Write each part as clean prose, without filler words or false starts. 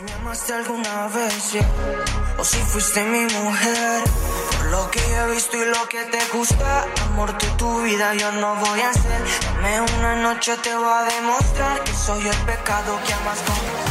Si me amaste alguna vez, yeah. O si fuiste mi mujer. Por lo que he visto y lo que te gusta, amor, tú tu vida yo no voy a hacer. Dame una noche, te voy a demostrar que soy el pecado que amas con...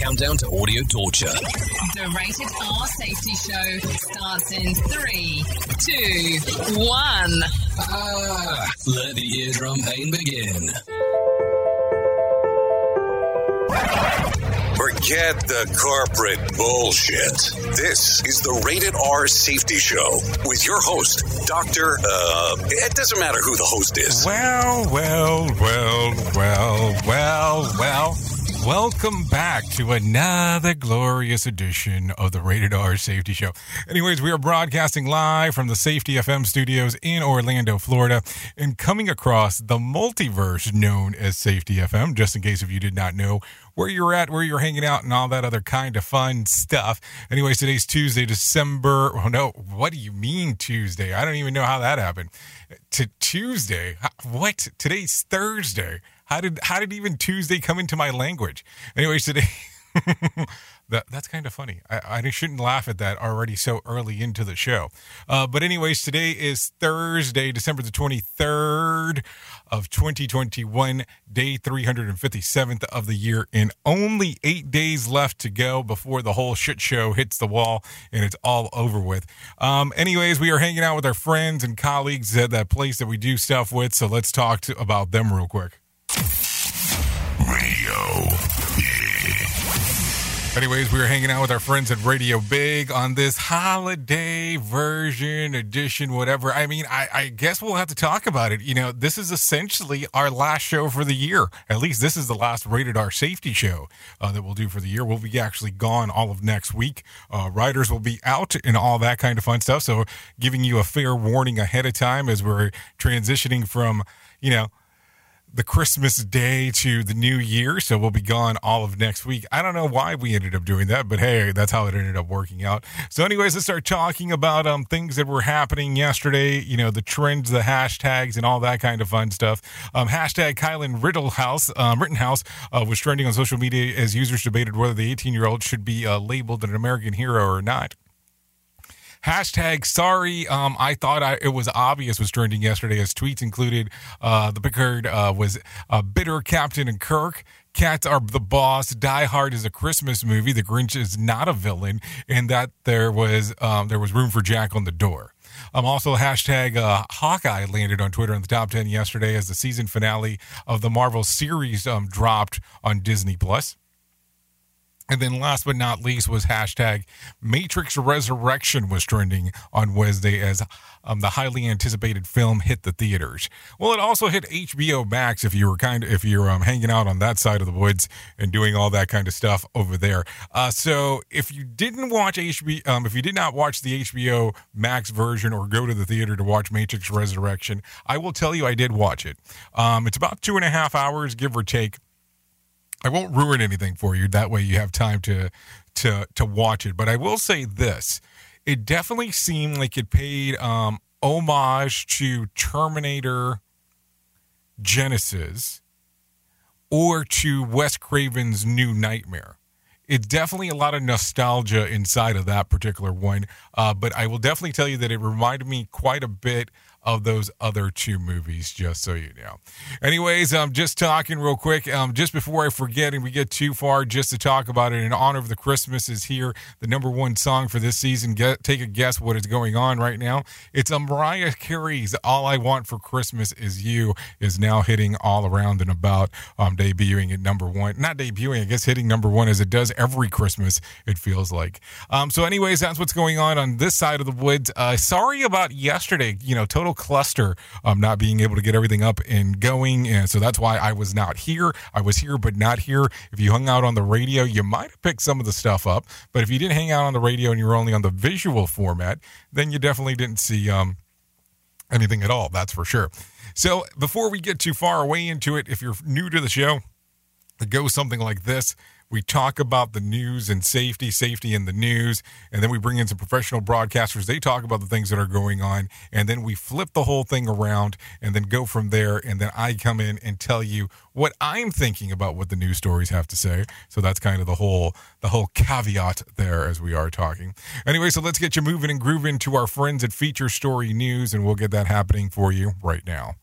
Countdown to audio torture. The Rated R Safety Show starts in 3, 2, 1. Let the eardrum pain begin. Forget the corporate bullshit. This is the Rated R Safety Show with your host, Dr. It doesn't matter who the host is. Well. Welcome back to another glorious edition of the Rated R Safety Show. Anyways, we are broadcasting live from the Safety FM studios in Orlando, Florida, and coming across the multiverse known as Safety FM, just in case if you did not know where you're at, where you're hanging out, and all that other kind of fun stuff. Anyways, today's Tuesday, December... Oh, no. What do you mean Tuesday? I don't even know how that happened. Tuesday? What? Today's Thursday. How did even Tuesday come into my language? Anyways, today, that's kind of funny. I shouldn't laugh at that already so early into the show. But anyways, today is Thursday, December the 23rd of 2021, day 357th of the year, and only 8 days left to go before the whole shit show hits the wall and it's all over with. Anyways, we are hanging out with our friends and colleagues at that place that we do stuff with, so let's talk about them real quick. Radio Big. Anyways, we were hanging out with our friends at Radio Big on this holiday version, edition, whatever. I mean, I guess we'll have to talk about it. You know, this is essentially our last show for the year. At least this is the last Rated R Safety Show that we'll do for the year. We'll be actually gone all of next week. Riders will be out and all that kind of fun stuff. So giving you a fair warning ahead of time as we're transitioning from, you know, the Christmas day to the new year. So we'll be gone all of next week. I don't know why we ended up doing that, but hey, that's how it ended up working out. So anyways, let's start talking about things that were happening yesterday, you know, the trends, the hashtags, and all that kind of fun stuff. Hashtag Kyle Rittenhouse, was trending on social media as users debated whether the 18-year-old should be labeled an American hero or not. Hashtag sorry, I thought it was obvious was trending yesterday as tweets included the Picard was a bitter captain and Kirk. Cats are the boss. Die Hard is a Christmas movie. The Grinch is not a villain, and that there was room for Jack on the door. Also, hashtag Hawkeye landed on Twitter in the top 10 yesterday as the season finale of the Marvel series dropped on Disney Plus. And then last but not least was hashtag Matrix Resurrection was trending on Wednesday as the highly anticipated film hit the theaters. Well, it also hit HBO Max if you're hanging out on that side of the woods and doing all that kind of stuff over there. So if you didn't watch if you did not watch the HBO Max version or go to the theater to watch Matrix Resurrection, I will tell you I did watch it. It's about 2.5 hours, give or take. I won't ruin anything for you. That way you have time to watch it. But I will say this. It definitely seemed like it paid homage to Terminator Genesis or to Wes Craven's New Nightmare. It's definitely a lot of nostalgia inside of that particular one. But I will definitely tell you that it reminded me quite a bit of those other two movies, just so you know. Anyways, I'm just talking real quick. Just before I forget and we get too far, just to talk about it, in honor of the Christmas is here, the number one song for this season. Take a guess what is going on right now. It's Mariah Carey's All I Want for Christmas Is You is now hitting all around and about, debuting at number one. Not debuting, I guess hitting number one as it does every Christmas, it feels like. So anyways, that's what's going on this side of the woods. Sorry about yesterday, total cluster, not being able to get everything up and going, and so that's why I was not here. I was here but not here. If you hung out on the radio, you might have picked some of the stuff up, but if you didn't hang out on the radio and you were only on the visual format, then you definitely didn't see anything at all, that's for sure. So before we get too far away into it, if you're new to the show, it goes something like this. We talk about the news and safety in the news, and then we bring in some professional broadcasters. They talk about the things that are going on, and then we flip the whole thing around and then go from there, and then I come in and tell you what I'm thinking about what the news stories have to say. So that's kind of the whole caveat there as we are talking. Anyway, so let's get you moving and grooving to our friends at Feature Story News, and we'll get that happening for you right now.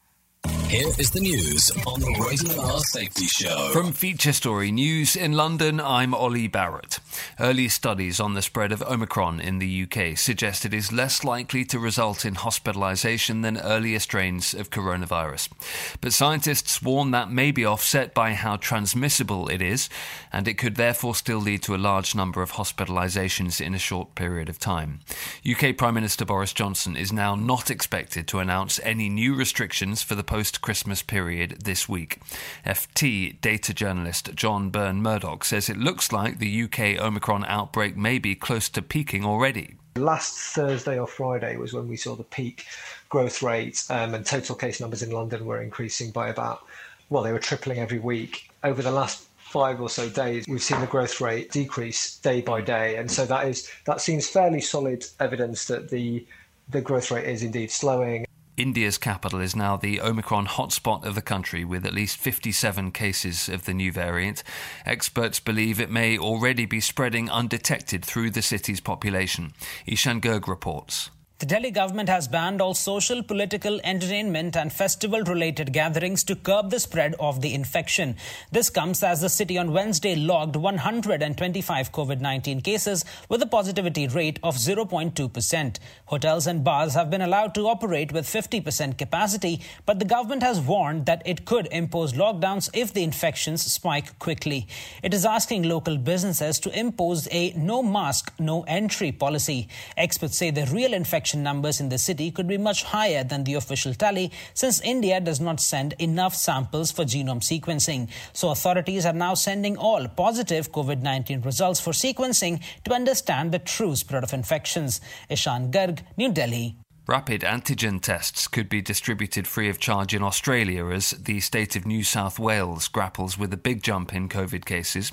Here is the news on the Radio R Safety Show. From Feature Story News in London, I'm Ollie Barrett. Early studies on the spread of Omicron in the UK suggest it is less likely to result in hospitalisation than earlier strains of coronavirus. But scientists warn that may be offset by how transmissible it is, and it could therefore still lead to a large number of hospitalisations in a short period of time. UK Prime Minister Boris Johnson is now not expected to announce any new restrictions for the post-Christmas period this week. FT data journalist John Byrne Murdoch says it looks like the UK Omicron outbreak may be close to peaking already. Last Thursday or Friday was when we saw the peak growth rate, and total case numbers in London were increasing by they were tripling every week. Over the last 5 or so days, we've seen the growth rate decrease day by day, and so that seems fairly solid evidence that the growth rate is indeed slowing. India's capital is now the Omicron hotspot of the country, with at least 57 cases of the new variant. Experts believe it may already be spreading undetected through the city's population. Ishan Garg reports. The Delhi government has banned all social, political, entertainment and festival-related gatherings to curb the spread of the infection. This comes as the city on Wednesday logged 125 COVID-19 cases with a positivity rate of 0.2%. Hotels and bars have been allowed to operate with 50% capacity, but the government has warned that it could impose lockdowns if the infections spike quickly. It is asking local businesses to impose a no-mask, no-entry policy. Experts say the real infection numbers in the city could be much higher than the official tally, since India does not send enough samples for genome sequencing. So authorities are now sending all positive COVID-19 results for sequencing to understand the true spread of infections. Ishan Garg, New Delhi. Rapid antigen tests could be distributed free of charge in Australia as the state of New South Wales grapples with a big jump in COVID cases.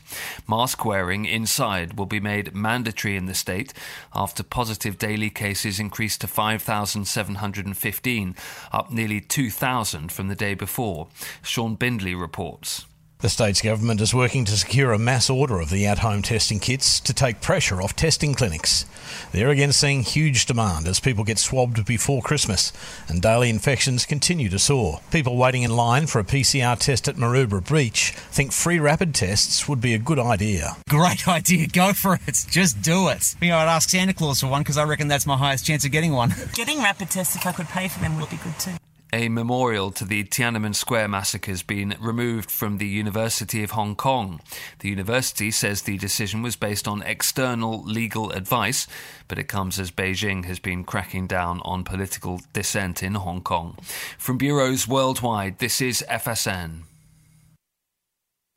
Mask wearing inside will be made mandatory in the state after positive daily cases increased to 5,715, up nearly 2,000 from the day before. Sean Bindley reports. The state's government is working to secure a mass order of the at-home testing kits to take pressure off testing clinics. They're again seeing huge demand as people get swabbed before Christmas and daily infections continue to soar. People waiting in line for a PCR test at Maroubra Beach think free rapid tests would be a good idea. Great idea. Go for it. Just do it. I'd ask Santa Claus for one because I reckon that's my highest chance of getting one. Getting rapid tests, if I could pay for them, would be good too. A memorial to the Tiananmen Square massacre has been removed from the University of Hong Kong. The university says the decision was based on external legal advice, but it comes as Beijing has been cracking down on political dissent in Hong Kong. From bureaus worldwide, this is FSN.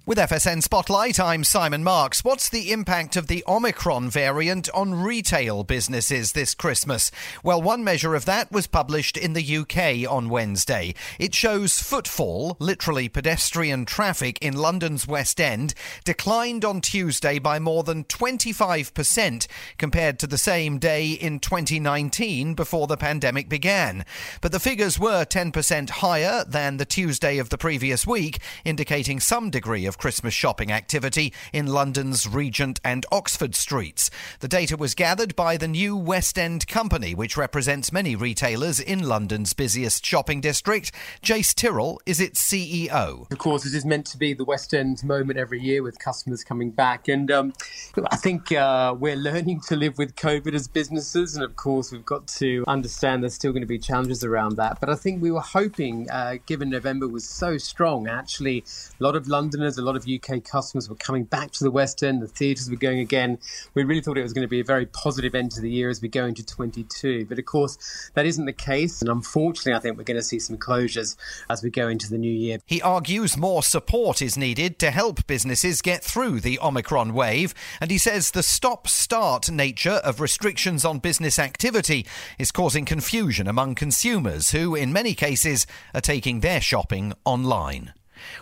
With FSN Spotlight, I'm Simon Marks. What's the impact of the Omicron variant on retail businesses this Christmas? Well, one measure of that was published in the UK on Wednesday. It shows footfall, literally pedestrian traffic, in London's West End declined on Tuesday by more than 25% compared to the same day in 2019 before the pandemic began. But the figures were 10% higher than the Tuesday of the previous week, indicating some degree of of Christmas shopping activity in London's Regent and Oxford streets. The data was gathered by the New West End Company, which represents many retailers in London's busiest shopping district. Jace Tyrrell is its CEO. Of course, this is meant to be the West End moment every year with customers coming back. And I think we're learning to live with COVID as businesses. And of course, we've got to understand there's still going to be challenges around that. But I think we were hoping, given November was so strong, actually, a lot of Londoners, a lot of UK customers were coming back to the West End. The theatres were going again. We really thought it was going to be a very positive end to the year as we go into 22. But of course, that isn't the case. And unfortunately, I think we're going to see some closures as we go into the new year. He argues more support is needed to help businesses get through the Omicron wave. And he says the stop-start nature of restrictions on business activity is causing confusion among consumers who, in many cases, are taking their shopping online.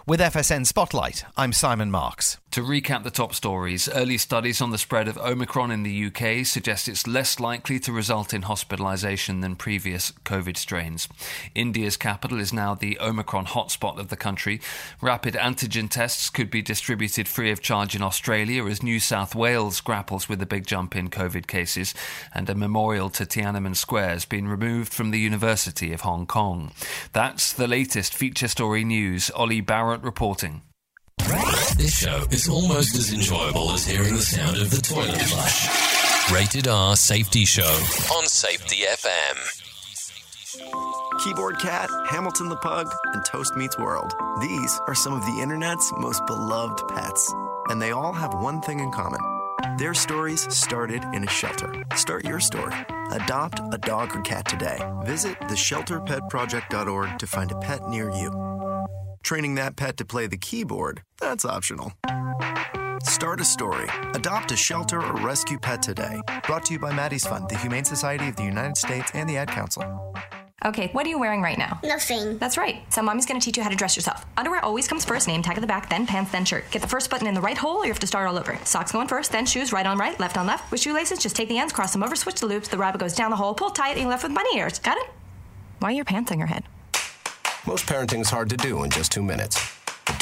With FSN Spotlight, I'm Simon Marks. To recap the top stories, early studies on the spread of Omicron in the UK suggest it's less likely to result in hospitalisation than previous COVID strains. India's capital is now the Omicron hotspot of the country. Rapid antigen tests could be distributed free of charge in Australia as New South Wales grapples with a big jump in COVID cases, and a memorial to Tiananmen Square has been removed from the University of Hong Kong. That's the latest Feature Story News. Ollie Barrett reporting. This show is almost as enjoyable as hearing the sound of the toilet flush. Rated R Safety Show on Safety FM. Keyboard Cat, Hamilton the Pug, and Toast Meets World. These are some of the internet's most beloved pets. And they all have one thing in common. Their stories started in a shelter. Start your story. Adopt a dog or cat today. Visit theshelterpetproject.org to find a pet near you. Training that pet to play the keyboard, that's optional. Start a story. Adopt a shelter or rescue pet today. Brought to you by Maddie's Fund, the Humane Society of the United States, and the Ad Council. Okay, what are you wearing right now? Nothing. That's right. So Mommy's going to teach you how to dress yourself. Underwear always comes first, name tag at the back, then pants, then shirt. Get the first button in the right hole or you have to start all over. Socks going first, then shoes, right on right, left on left. With shoelaces, just take the ends, cross them over, switch the loops, the rabbit goes down the hole, pull tight, and you're left with bunny ears. Got it? Why are your pants on your head? Most parenting is hard to do in just 2 minutes. But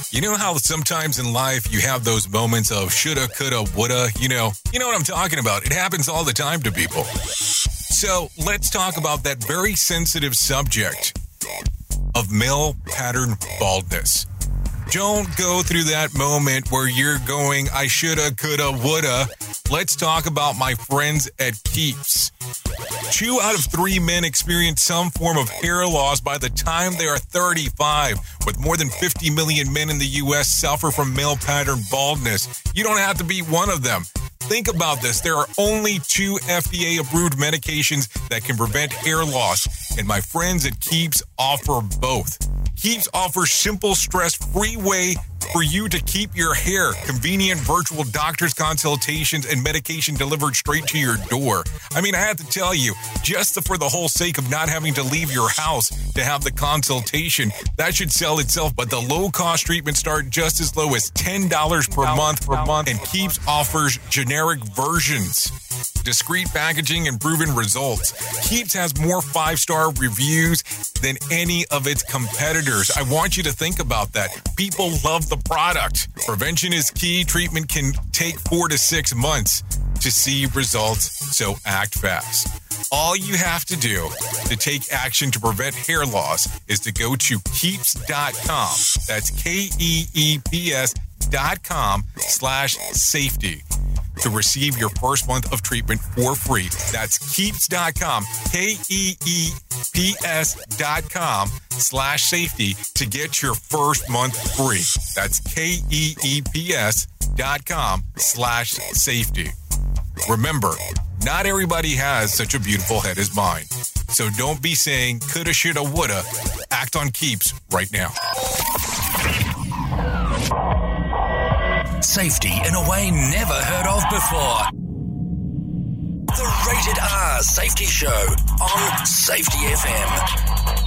You know how sometimes in life you have those moments of shoulda, coulda, woulda, you know what I'm talking about. It happens all the time to people. So let's talk about that very sensitive subject of male pattern baldness. Don't go through that moment where you're going, I shoulda, coulda, woulda. Let's talk about my friends at Keeps. 2 out of 3 men experience some form of hair loss by the time they are 35, with more than 50 million men in the U.S. suffer from male pattern baldness. You don't have to be one of them. Think about this. There are only 2 FDA-approved medications that can prevent hair loss, and my friends at Keeps offer both. Keeps offers simple, stress-free way for you to keep your hair, convenient virtual doctor's consultations, and medication delivered straight to your door. I mean, I have to tell you, just for the whole sake of not having to leave your house to have the consultation, that should sell itself. But the low-cost treatments start just as low as $10 per month, and Keeps offers generic versions. Discreet packaging and proven results. Keeps has more 5-star reviews than any of its competitors. I want you to think about that. People love the product. Prevention is key. Treatment can take 4 to 6 months. to see results, so act fast. All you have to do to take action to prevent hair loss is to go to keeps.com. That's keeps.com/safety to receive your first month of treatment for free. That's keeps.com, keeps.com/safety to get your first month free. That's keeps.com/safety. Remember, not everybody has such a beautiful head as mine. So don't be saying coulda, shoulda, woulda. Act on Keeps right now. Safety in a way never heard of before. The Rated R Safety Show on Safety FM.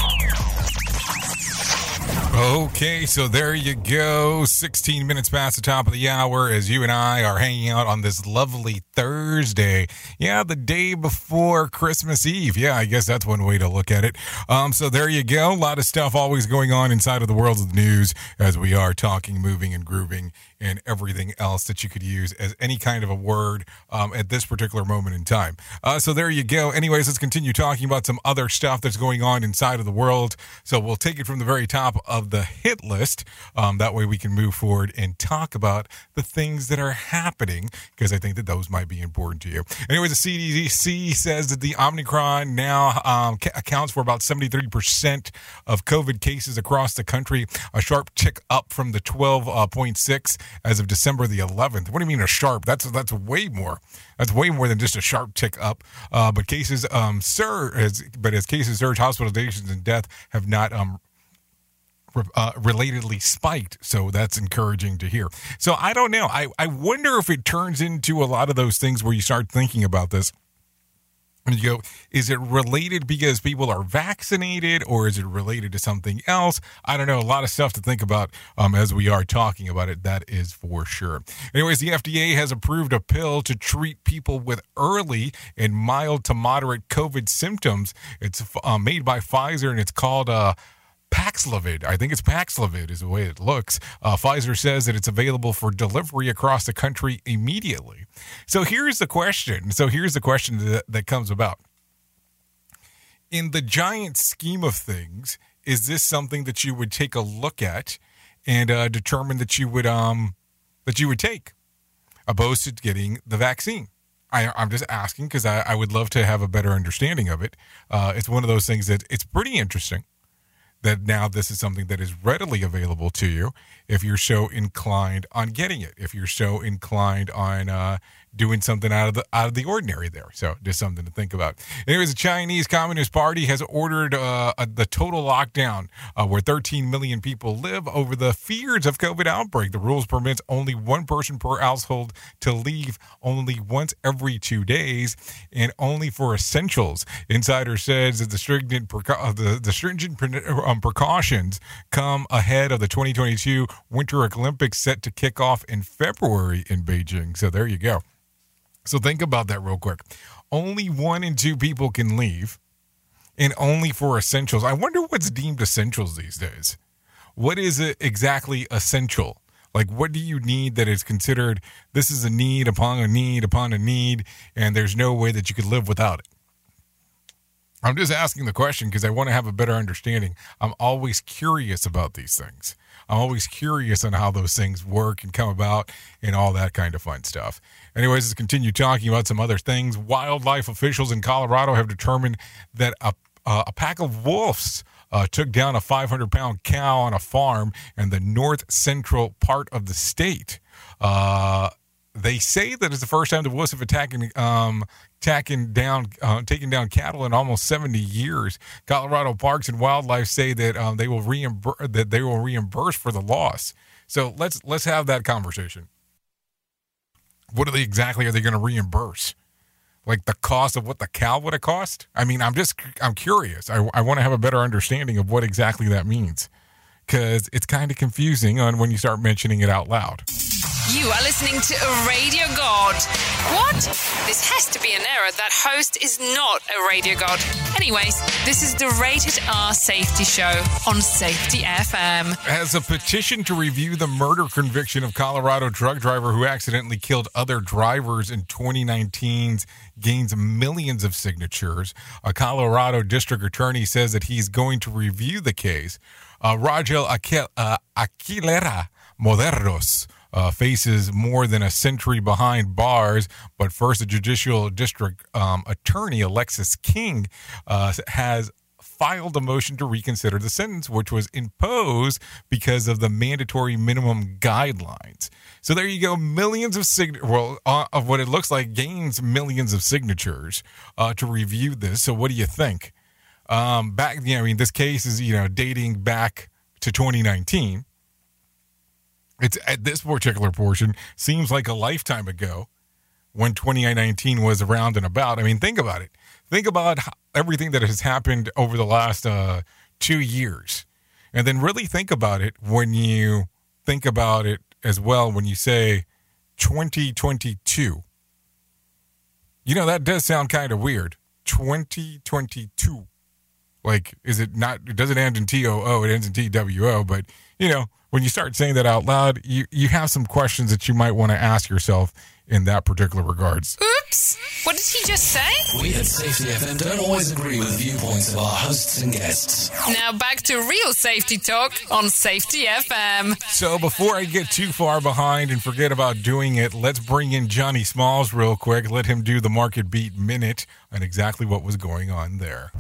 Okay, so there you go. 16 minutes past the top of the hour as you and I are hanging out on this lovely Thursday. Yeah, the day before Christmas Eve. Yeah, I guess that's one way to look at it. So there you go. A lot of stuff always going on inside of the world of the news as we are talking, moving, and grooving, and everything else that you could use as any kind of a word at this particular moment in time. So there you go. Anyways, let's continue talking about some other stuff that's going on inside of the world. So we'll take it from the very top of the hit list. That way we can move forward and talk about the things that are happening, because I think that those might be important to you. Anyways, the CDC says that the Omicron now accounts for about 73% of COVID cases across the country, a sharp tick up from the 12.6 as of December the 11th. What do you mean a sharp? That's way more. That's way more than just a sharp tick up. But cases as cases surge, hospitalizations and death have not relatedly spiked. So that's encouraging to hear. So I don't know. I wonder if it turns into a lot of those things where you start thinking about this. And you go, is it related because people are vaccinated, or is it related to something else? I don't know. A lot of stuff to think about as we are talking about it. That is for sure. Anyways, the FDA has approved a pill to treat people with early and mild to moderate COVID symptoms. It's made by Pfizer, and it's called Paxlovid. I think it's Paxlovid is the way it looks. Pfizer says that it's available for delivery across the country immediately. So here's the question. That comes about. In the giant scheme of things, is this something that you would take a look at and determine that you would take, opposed to getting the vaccine? I'm just asking because I would love to have a better understanding of it. It's one of those things that it's pretty interesting that now this is something that is readily available to you if you're so inclined on getting it, if you're so inclined on doing something out of the ordinary there. So just something to think about. Anyways, the Chinese Communist Party has ordered the total lockdown where 13 million people live over the fears of COVID outbreak. The rules permits only one person per household to leave only once every 2 days and only for essentials. Insider says that the stringent precautions come ahead of the 2022 Winter Olympics set to kick off in February in Beijing. So there you go. So think about that real quick. Only 1 in 2 people can leave, and only for essentials. I wonder what's deemed essentials these days. What is it exactly essential? Like, what do you need that is considered this is a need upon a need upon a need, and there's no way that you could live without it? I'm just asking the question because I want to have a better understanding. I'm always curious about these things. I'm always curious on how those things work and come about and all that kind of fun stuff. Anyways, let's continue talking about some other things. Wildlife officials in Colorado have determined that a pack of wolves took down a 500-pound cow on a farm in the north central part of the state. They say that it's the first time the wolves have taken down cattle in almost 70 years. Colorado Parks and Wildlife say that they will reimburse for the loss. So let's have that conversation. What are they going to reimburse? Like the cost of what the cow would have cost? I mean, I'm curious. I want to have a better understanding of what exactly that means, because it's kind of confusing on when you start mentioning it out loud. You are listening to a radio god. What? This has to be an error. That host is not a radio god. Anyways, this is the Rated R Safety Show on Safety FM. Has a petition to review the murder conviction of Colorado drug driver who accidentally killed other drivers in 2019 gains millions of signatures. A Colorado district attorney says that he's going to review the case. Rogel Aquilera Modernos faces more than a century behind bars, but first the judicial district attorney Alexis King has filed a motion to reconsider the sentence, which was imposed because of the mandatory minimum guidelines. So there you go, millions of of what it looks like gains millions of signatures to review this. So what do you think? This case is dating back to 2019. It's at this particular portion seems like a lifetime ago when 2019 was around and about. I mean, think about it. Think about everything that has happened over the last 2 years. And then really think about it when you think about it as well when you say 2022. That does sound kind of weird. 2022. Like, is it not? It doesn't end in TOO, it ends in TWO. But, when you start saying that out loud, you have some questions that you might want to ask yourself in that particular regards. Oops! What did he just say? We at Safety FM don't always agree with viewpoints of our hosts and guests. Now back to real safety talk on Safety FM. So before I get too far behind and forget about doing it, let's bring in Johnny Smalls real quick. Let him do the Market Beat Minute and exactly what was going on there.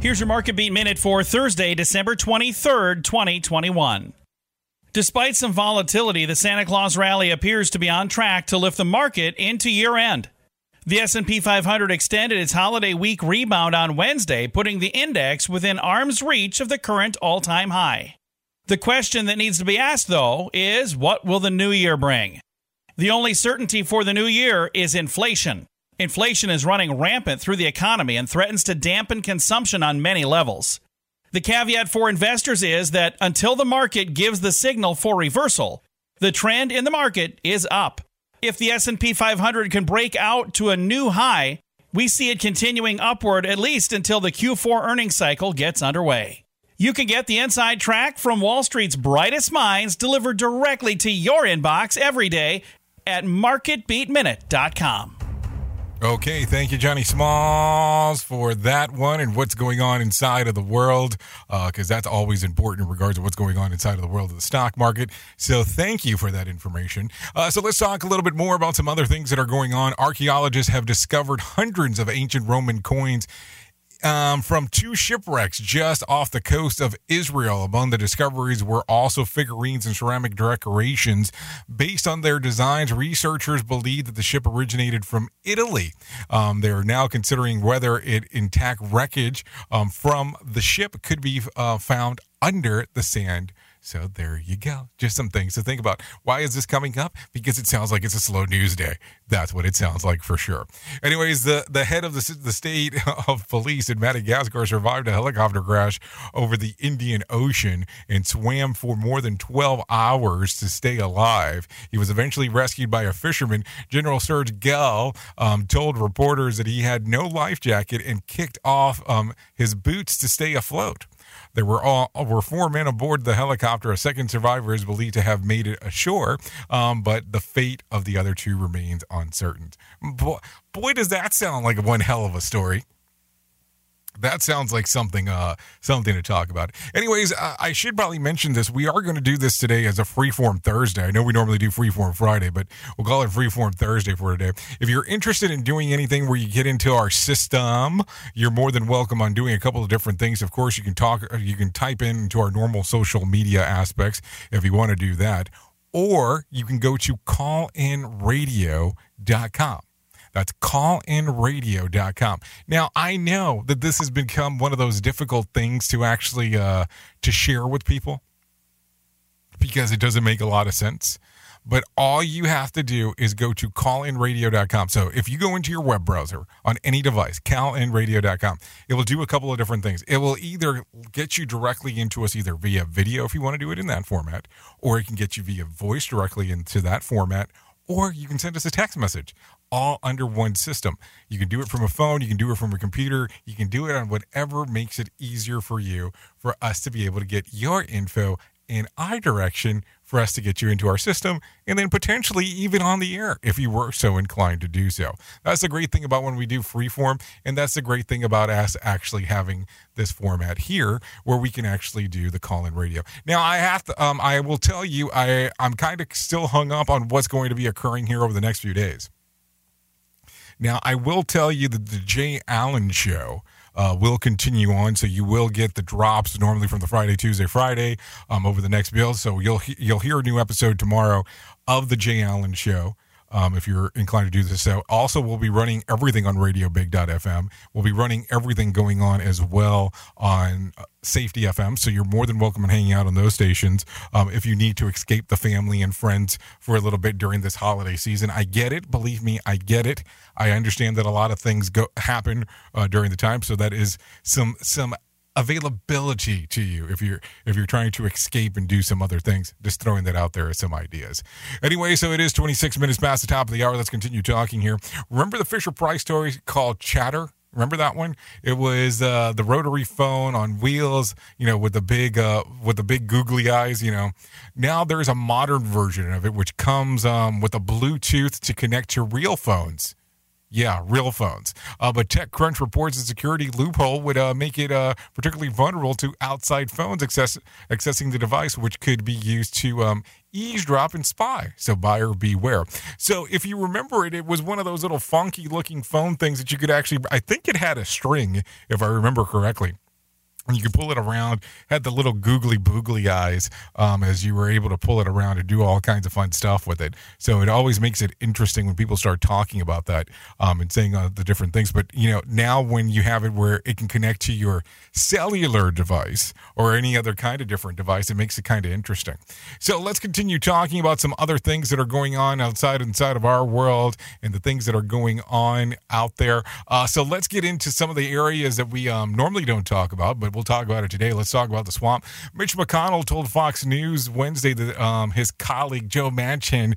Here's your Market Beat Minute for Thursday, December 23rd, 2021. Despite some volatility, the Santa Claus rally appears to be on track to lift the market into year-end. The S&P 500 extended its holiday week rebound on Wednesday, putting the index within arm's reach of the current all-time high. The question that needs to be asked, though, is what will the new year bring? The only certainty for the new year is inflation. Inflation is running rampant through the economy and threatens to dampen consumption on many levels. The caveat for investors is that until the market gives the signal for reversal, the trend in the market is up. If the S&P 500 can break out to a new high, we see it continuing upward at least until the Q4 earnings cycle gets underway. You can get the inside track from Wall Street's brightest minds delivered directly to your inbox every day at marketbeatminute.com. Okay, thank you, Johnny Smalls, for that one and what's going on inside of the world, because that's always important in regards to what's going on inside of the world of the stock market. So thank you for that information. So let's talk a little bit more about some other things that are going on. Archaeologists have discovered hundreds of ancient Roman coins from two shipwrecks just off the coast of Israel. Among the discoveries were also figurines and ceramic decorations. Based on their designs, researchers believe that the ship originated from Italy. They are now considering whether intact wreckage from the ship could be found under the sand. So there you go. Just some things to think about. Why is this coming up? Because it sounds like it's a slow news day. That's what it sounds like for sure. Anyways, the head of the state of police in Madagascar survived a helicopter crash over the Indian Ocean and swam for more than 12 hours to stay alive. He was eventually rescued by a fisherman. General Serge Gell told reporters that he had no life jacket and kicked off his boots to stay afloat. There were 4 men aboard the helicopter. A second survivor is believed to have made it ashore, but the fate of the other 2 remains uncertain. Boy, does that sound like one hell of a story. That sounds like something to talk about. Anyways, I should probably mention this. We are going to do this today as a Freeform Thursday. I know we normally do Freeform Friday, but we'll call it Freeform Thursday for today. If you're interested in doing anything where you get into our system, you're more than welcome on doing a couple of different things. Of course, you can type into our normal social media aspects if you want to do that, or you can go to callinradio.com. That's callinradio.com. Now, I know that this has become one of those difficult things to actually to share with people because it doesn't make a lot of sense. But all you have to do is go to callinradio.com. So if you go into your web browser on any device, callinradio.com, it will do a couple of different things. It will either get you directly into us either via video if you want to do it in that format, or it can get you via voice directly into that format, or you can send us a text message, all under one system. You can do it from a phone. You can do it from a computer. You can do it on whatever makes it easier for you, for us to be able to get your info in our direction, for us to get you into our system, and then potentially even on the air if you were so inclined to do so. That's the great thing about when we do freeform, and that's the great thing about us actually having this format here where we can actually do the call-in radio. Now, I have to, I will tell you, I'm kind of still hung up on what's going to be occurring here over the next few days. Now, I will tell you that the Jay Allen show will continue on, so you will get the drops normally from the Friday, Tuesday, Friday over the next bill. So you'll hear a new episode tomorrow of the Jay Allen show if you're inclined to do this. So also, we'll be running everything on RadioBig.fm. We'll be running everything going on as well on Safety FM. So you're more than welcome in hanging out on those stations if you need to escape the family and friends for a little bit during this holiday season. I get it. Believe me, I get it. I understand that a lot of things happen during the time, so that is some availability to you if you're trying to escape and do some other things. Just throwing that out there as some ideas. Anyway, so it is 26 minutes past the top of the hour. Let's continue talking here. Remember the Fisher Price story called Chatter? Remember that one? It was the rotary phone on wheels, you know, with the big googly eyes, you know. Now there's a modern version of it, which comes with a Bluetooth to connect to real phones. Yeah, real phones. But TechCrunch reports a security loophole would make it particularly vulnerable to outside phones accessing the device, which could be used to eavesdrop and spy. So buyer beware. So if you remember it, it was one of those little funky looking phone things that you could actually, I think it had a string, if I remember correctly. And you could pull it around, had the little googly boogly eyes as you were able to pull it around and do all kinds of fun stuff with it. So it always makes it interesting when people start talking about that and saying the different things. But, you know, now when you have it where it can connect to your cellular device or any other kind of different device, it makes it kind of interesting. So let's continue talking about some other things that are going on outside of our world and the things that are going on out there. So let's get into some of the areas that we normally don't talk about, but we'll talk about it today. Let's talk about the swamp. Mitch McConnell told Fox News Wednesday that his colleague Joe Manchin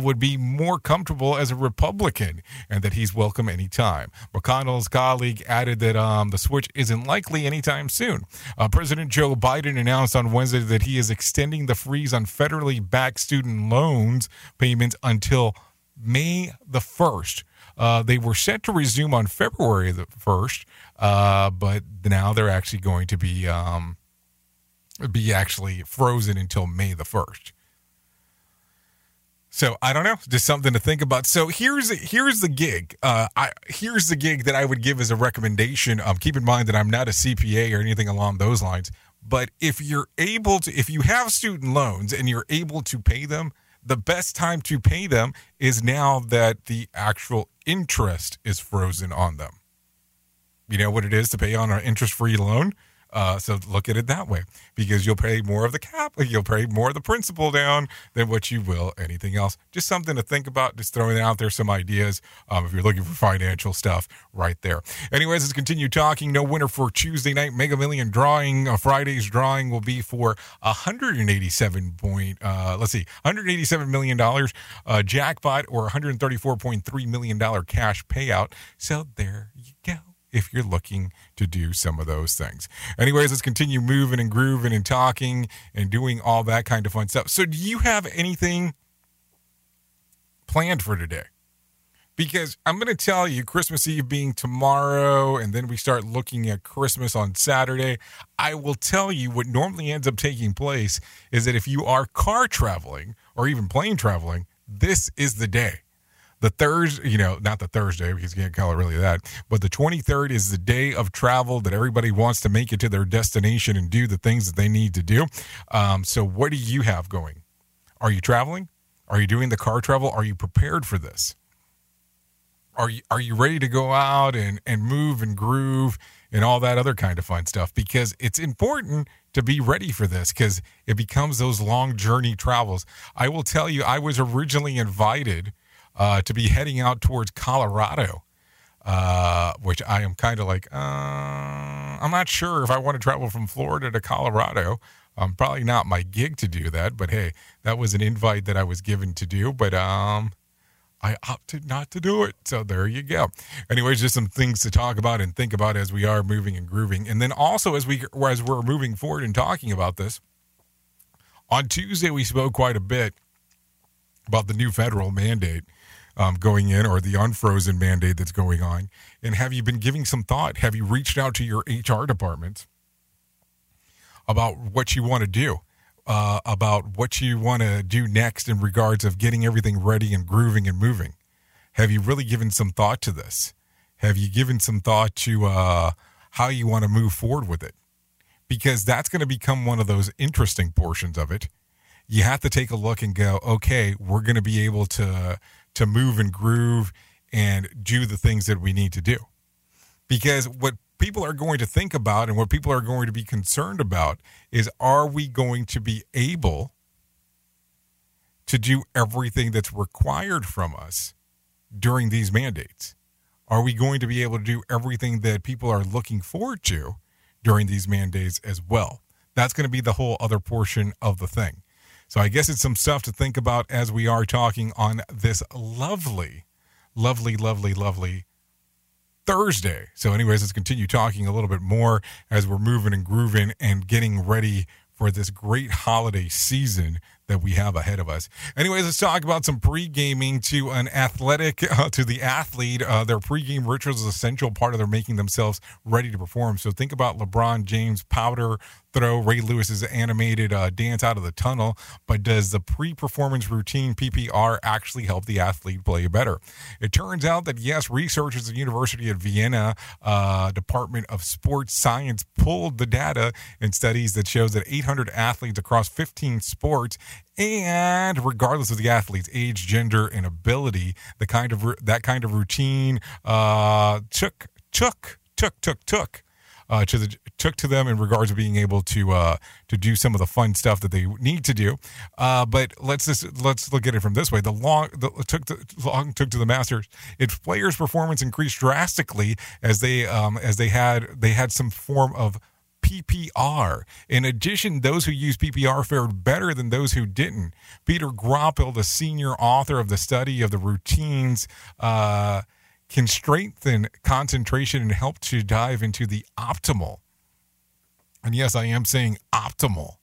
would be more comfortable as a Republican and that he's welcome anytime. McConnell's colleague added that the switch isn't likely anytime soon. President Joe Biden announced on Wednesday that he is extending the freeze on federally backed student loans payments until May the 1st. They were set to resume on February the 1st, but now they're actually going to be actually frozen until May the 1st. So I don't know, just something to think about. So here's the gig. Here's the gig that I would give as a recommendation. Keep in mind that I'm not a CPA or anything along those lines, but if you have student loans and you're able to pay them, the best time to pay them is now that the actual interest is frozen on them. You know what it is to pay on an interest-free loan? So look at it that way, because you'll pay more of the cap, you'll pay more of the principal down than what you will anything else. Just something to think about, just throwing out there some ideas if you're looking for financial stuff right there. Anyways, let's continue talking. No winner for Tuesday night Mega Million drawing. Friday's drawing will be for $187 million jackpot or $134.3 million cash payout. So there you go, if you're looking to do some of those things. Anyways, let's continue moving and grooving and talking and doing all that kind of fun stuff. So do you have anything planned for today? Because I'm going to tell you, Christmas Eve being tomorrow, and then we start looking at Christmas on Saturday, I will tell you what normally ends up taking place is that if you are car traveling or even plane traveling, this is the day. The Thursday, you know, not the Thursday, because you can't call it really that, but the 23rd is the day of travel that everybody wants to make it to their destination and do the things that they need to do. So what do you have going? Are you traveling? Are you doing the car travel? Are you prepared for this? Are you ready to go out and move and groove and all that other kind of fun stuff? Because it's important to be ready for this, because it becomes those long journey travels. I will tell you, I was originally invited to be heading out towards Colorado, which I am kind of like, I'm not sure if I want to travel from Florida to Colorado. Probably not my gig to do that, but hey, that was an invite that I was given to do, but I opted not to do it. So there you go. Anyways, just some things to talk about and think about as we are moving and grooving. And then also as we're moving forward and talking about this, on Tuesday we spoke quite a bit about the new federal mandate going in, or the unfrozen mandate that's going on. And have you been giving some thought? Have you reached out to your HR department about what you want to do? About what you want to do next in regards of getting everything ready and grooving and moving. Have you really given some thought to this? Have you given some thought to how you want to move forward with it? Because that's going to become one of those interesting portions of it. You have to take a look and go, okay, we're going to be able to move and groove and do the things that we need to do. Because what people are going to think about and what people are going to be concerned about is, are we going to be able to do everything that's required from us during these mandates? Are we going to be able to do everything that people are looking forward to during these mandates as well? That's going to be the whole other portion of the thing. So I guess it's some stuff to think about as we are talking on this lovely, lovely, lovely, lovely Thursday. So anyways, let's continue talking a little bit more as we're moving and grooving and getting ready for this great holiday season that we have ahead of us. Anyways, let's talk about some pre-gaming to an athletic, to the athlete. Their pre-game rituals is an essential part of their making themselves ready to perform. So think about LeBron James' powder throw, Ray Lewis's animated dance out of the tunnel, but does the pre-performance routine, PPR, actually help the athlete play better? It turns out that yes, researchers at the University of Vienna Department of Sports Science pulled the data in studies that shows that 800 athletes across 15 sports, and regardless of the athlete's age, gender, and ability, the kind of that kind of routine took to them in regards to being able to do some of the fun stuff that they need to do. But let's look at it from this way: the long took to the Masters. Its players' performance increased drastically as they had some form of PPR. In addition, those who used PPR fared better than those who didn't. Peter Groppel, the senior author of the study of the routines, can strengthen concentration and help to dive into the optimal. And yes, I am saying optimal.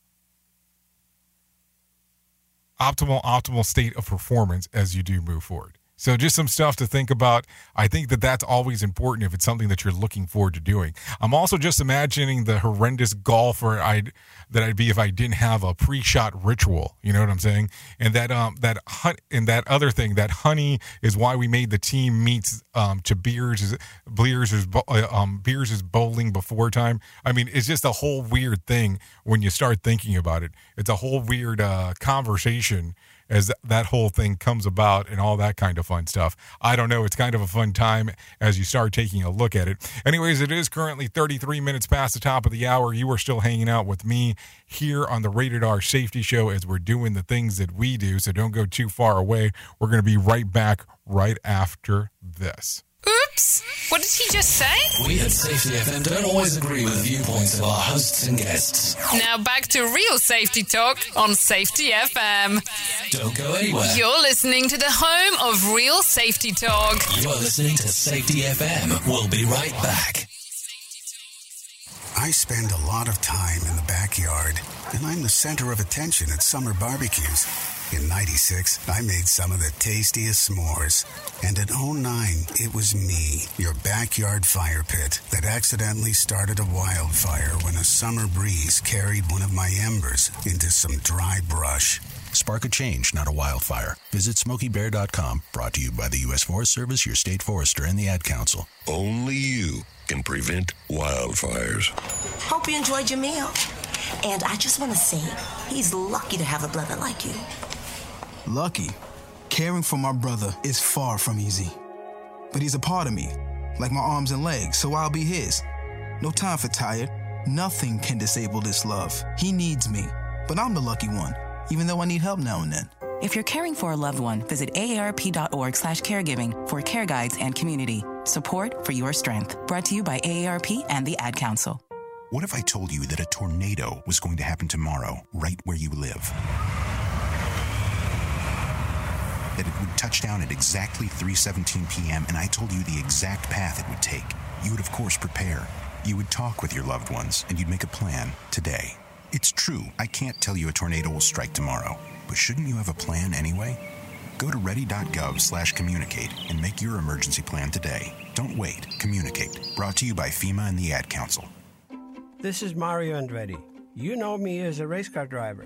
Optimal state of performance as you do move forward. So just some stuff to think about. I think that that's always important if it's something that you're looking forward to doing. I'm also just imagining the horrendous golfer I'd be if I didn't have a pre-shot ritual. You know what I'm saying? And that honey is why we made the team meets to Beers' bowling before time. I mean, it's just a whole weird thing when you start thinking about it. It's a whole weird conversation as that whole thing comes about and all that kind of fun stuff. I don't know. It's kind of a fun time as you start taking a look at it. Anyways, it is currently 33 minutes past the top of the hour. You are still hanging out with me here on the Rated R Safety Show as we're doing the things that we do. So don't go too far away. We're going to be right back right after this. Oops! What did he just say? We at Safety FM don't always agree with the viewpoints of our hosts and guests. Now back to real safety talk on Safety FM. Don't go anywhere. You're listening to the home of real safety talk. You're listening to Safety FM. We'll be right back. I spend a lot of time in the backyard, and I'm the center of attention at summer barbecues. In 96, I made some of the tastiest s'mores. And in 09, it was me, your backyard fire pit, that accidentally started a wildfire when a summer breeze carried one of my embers into some dry brush. Spark a change, not a wildfire. Visit SmokeyBear.com. Brought to you by the U.S. Forest Service, your state forester, and the Ad Council. Only you can prevent wildfires. Hope you enjoyed your meal. And I just want to say, he's lucky to have a brother like you. Lucky? Caring for my brother is far from easy. But he's a part of me, like my arms and legs, so I'll be his. No time for tired. Nothing can disable this love. He needs me, but I'm the lucky one, even though I need help now and then. If you're caring for a loved one, visit aarp.org/caregiving for care guides and community. Support for your strength. Brought to you by AARP and the Ad Council. What if I told you that a tornado was going to happen tomorrow, right where you live? That it would touch down at exactly 3:17 p.m. and I told you the exact path it would take. You would, of course, prepare. You would talk with your loved ones, and you'd make a plan today. It's true, I can't tell you a tornado will strike tomorrow, but shouldn't you have a plan anyway? Go to ready.gov/communicate and make your emergency plan today. Don't wait. Communicate. Brought to you by FEMA and the Ad Council. This is Mario Andretti. You know me as a race car driver,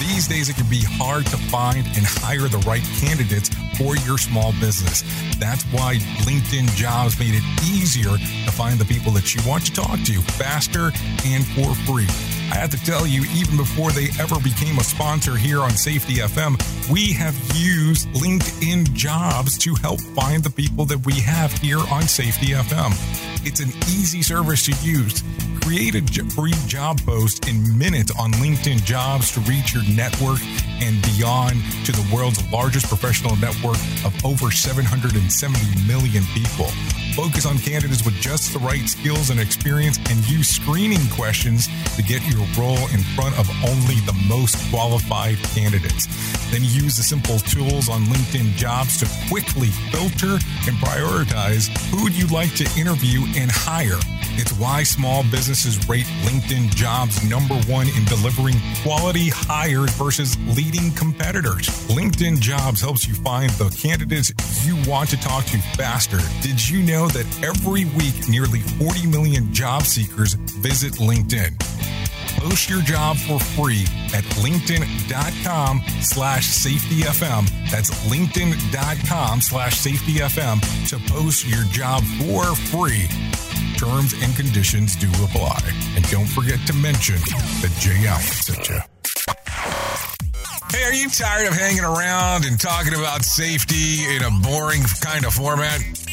These days, it can be hard to find and hire the right candidates for your small business. That's why LinkedIn Jobs made it easier to find the people that you want to talk to faster and for free. I have to tell you, even before they ever became a sponsor here on Safety FM, we have used LinkedIn Jobs to help find the people that we have here on Safety FM. It's an easy service to use. Create a free job post in minutes on LinkedIn Jobs to reach your network and beyond to the world's largest professional network of over 770 million people. Focus on candidates with just the right skills and experience and use screening questions to get your role in front of only the most qualified candidates. Then use the simple tools on LinkedIn Jobs to quickly filter and prioritize who you'd like to interview and hire. It's why small businesses rate LinkedIn Jobs number one in delivering quality hires versus leading competitors. LinkedIn Jobs helps you find the candidates you want to talk to faster. Did you know that every week nearly 40 million job seekers visit LinkedIn? Post your job for free at linkedin.com/safetyfm. That's linkedin.com/safetyfm to post your job for free. Terms and conditions do apply. And don't forget to mention that Jay Allen sent you. Hey, are you tired of hanging around and talking about safety in a boring kind of format?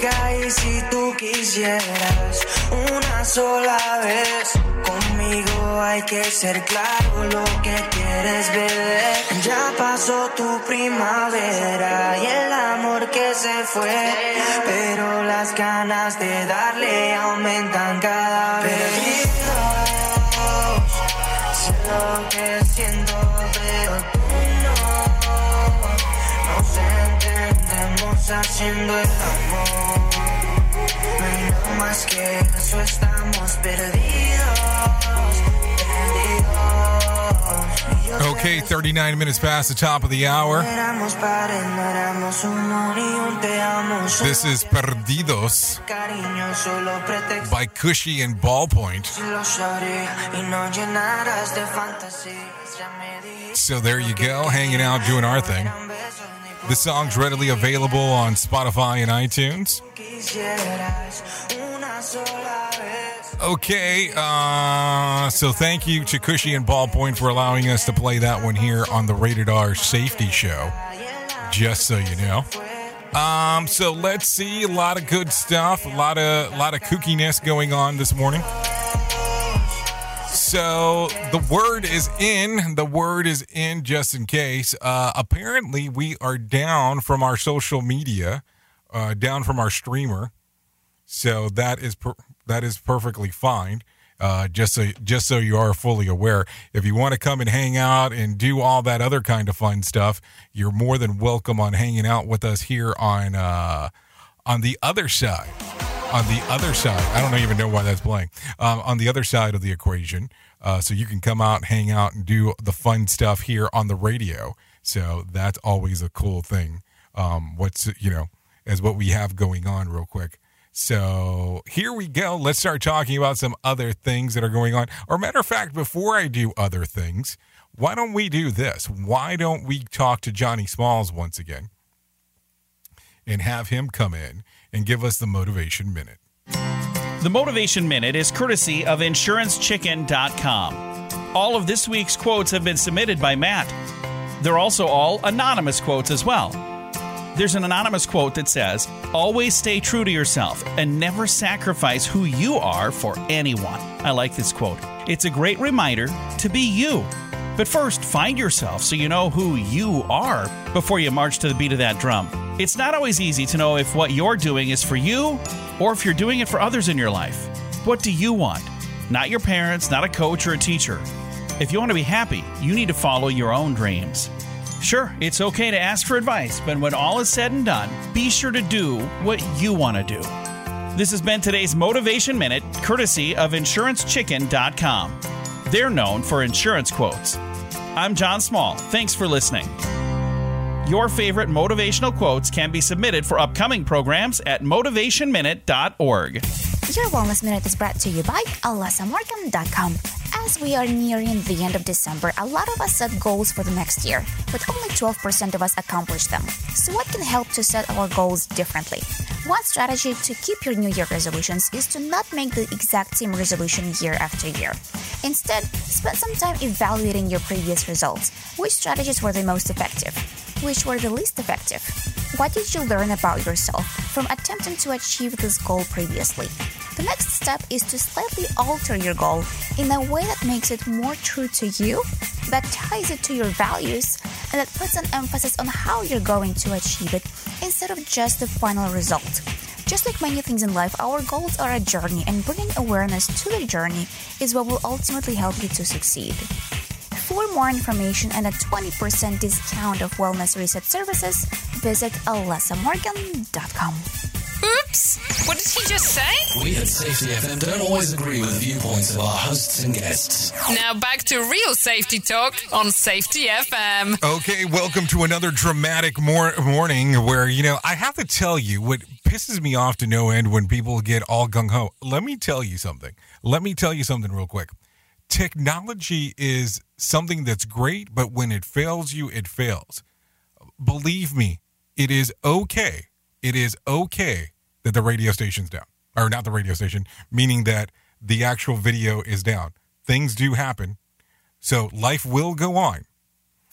Y si tú quisieras una sola vez conmigo, hay que ser claro lo que quieres beber. Ya pasó tu primavera y el amor que se fue, pero las ganas de darle aumentan cada vez. Perdidos, sé lo que siento, pero haciendo el amor, no hay nada más que eso, estamos perdidos. Okay, 39 minutes past the top of the hour. This is Perdidos by Cushy and Ballpoint. So there you go, hanging out, doing our thing. The song's readily available on Spotify and iTunes. Okay, so thank you to Cushy and Ballpoint for allowing us to play that one here on the Rated R Safety Show, just so you know. So let's see, a lot of good stuff, a lot of kookiness going on this morning. So the word is in just in case. Apparently we are down from our social media, down from our streamer. So that is perfectly fine. Just so you are fully aware, if you want to come and hang out and do all that other kind of fun stuff, you're more than welcome on hanging out with us here on the other side. On the other side, I don't even know why that's playing. On the other side of the equation, so you can come out, hang out, and do the fun stuff here on the radio. So that's always a cool thing. What we have going on real quick. So here we go. Let's start talking about some other things that are going on. Or matter of fact, before I do other things, why don't we do this? Why don't we talk to Johnny Smalls once again and have him come in and give us the Motivation Minute. The Motivation Minute is courtesy of InsuranceChicken.com. All of this week's quotes have been submitted by Matt. They're also all anonymous quotes as well. There's an anonymous quote that says, "Always stay true to yourself and never sacrifice who you are for anyone." I like this quote. It's a great reminder to be you. But first, find yourself so you know who you are before you march to the beat of that drum. It's not always easy to know if what you're doing is for you or if you're doing it for others in your life. What do you want? Not your parents, not a coach or a teacher. If you want to be happy, you need to follow your own dreams. Sure, it's okay to ask for advice, but when all is said and done, be sure to do what you want to do. This has been today's Motivation Minute, courtesy of InsuranceChicken.com. They're known for insurance quotes. I'm John Small. Thanks for listening. Your favorite motivational quotes can be submitted for upcoming programs at motivationminute.org. Your Wellness Minute is brought to you by alasamorgan.com. As we are nearing the end of December, a lot of us set goals for the next year, but only 12% of us accomplish them. So what can help to set our goals differently? One strategy to keep your New Year resolutions is to not make the exact same resolution year after year. Instead, spend some time evaluating your previous results. Which strategies were the most effective? Which were the least effective? What did you learn about yourself from attempting to achieve this goal previously? The next step is to slightly alter your goal in a way that makes it more true to you, that ties it to your values, and that puts an emphasis on how you're going to achieve it instead of just the final result. Just like many things in life, our goals are a journey, and bringing awareness to the journey is what will ultimately help you to succeed. For more information and a 20% discount of wellness reset services, visit alessamorgan.com. Oops! What did he just say? We at Safety FM don't always agree with the viewpoints of our hosts and guests. Now back to real safety talk on Safety FM. Okay, welcome to another dramatic morning where, I have to tell you what pisses me off to no end when people get all gung-ho. Let me tell you something real quick. Technology is something that's great, but when it fails you, it fails. Believe me, it is okay. It is okay that the radio station's down. Or not the radio station, meaning that the actual video is down. Things do happen. So life will go on.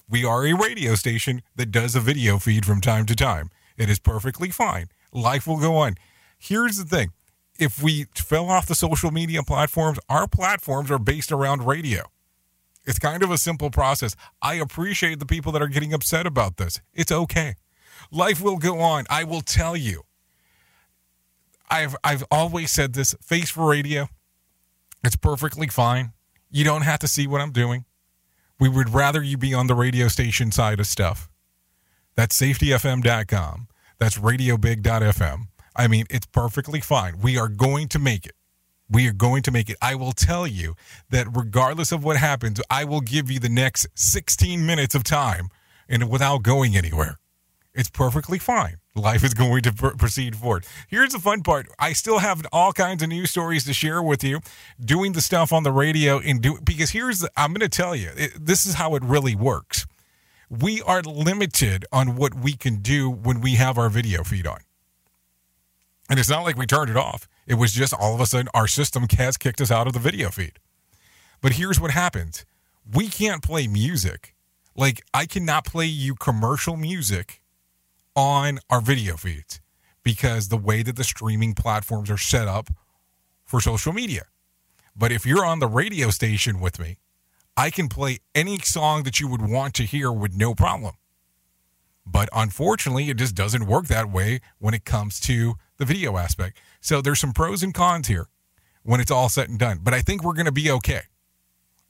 We are a radio station that does a video feed from time to time. It is perfectly fine. Life will go on. Here's the thing. If we fell off the social media platforms, our platforms are based around radio. It's kind of a simple process. I appreciate the people that are getting upset about this. It's okay. Life will go on. I will tell you. I've always said this. Face for radio. It's perfectly fine. You don't have to see what I'm doing. We would rather you be on the radio station side of stuff. That's safetyfm.com. That's radiobig.fm. I mean, it's perfectly fine. We are going to make it. We are going to make it. I will tell you that regardless of what happens, I will give you the next 16 minutes of time and without going anywhere. It's perfectly fine. Life is going to proceed forward. Here's the fun part. I still have all kinds of news stories to share with you, doing the stuff on the radio. Because I'm going to tell you, this is how it really works. we are limited on what we can do when we have our video feed on. And it's not like we turned it off. It was just all of a sudden our system has kicked us out of the video feed. But here's what happens. We can't play music. Like, I cannot play you commercial music on our video feeds because the way that the streaming platforms are set up for social media. But if you're on the radio station with me, I can play any song that you would want to hear with no problem. But unfortunately, it just doesn't work that way when it comes to the video aspect. So there's some pros and cons here when it's all said and done. But I think we're going to be okay.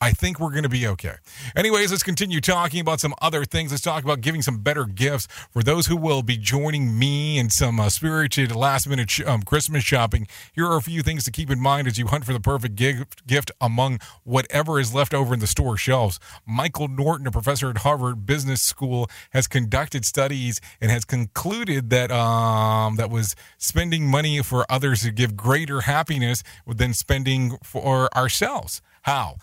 I think we're going to be okay. Anyways, let's continue talking about some other things. Let's talk about giving some better gifts for those who will be joining me in some spirited last-minute Christmas shopping. Here are a few things to keep in mind as you hunt for the perfect gift among whatever is left over in the store shelves. Michael Norton, a professor at Harvard Business School, has conducted studies and has concluded that that was spending money for others to give greater happiness than spending for ourselves. How?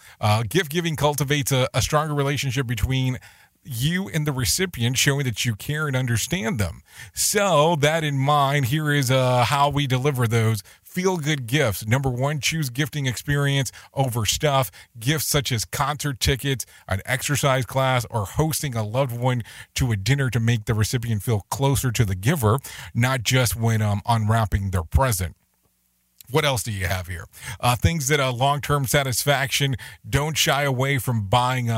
Gift giving cultivates a stronger relationship between you and the recipient, showing that you care and understand them. So that in mind, here is how we deliver those feel-good gifts. Number one, choose gifting experience over stuff. Gifts such as concert tickets, an exercise class, or hosting a loved one to a dinner to make the recipient feel closer to the giver, not just when unwrapping their present. What else do you have here? Things that are long-term satisfaction. Don't shy away from buying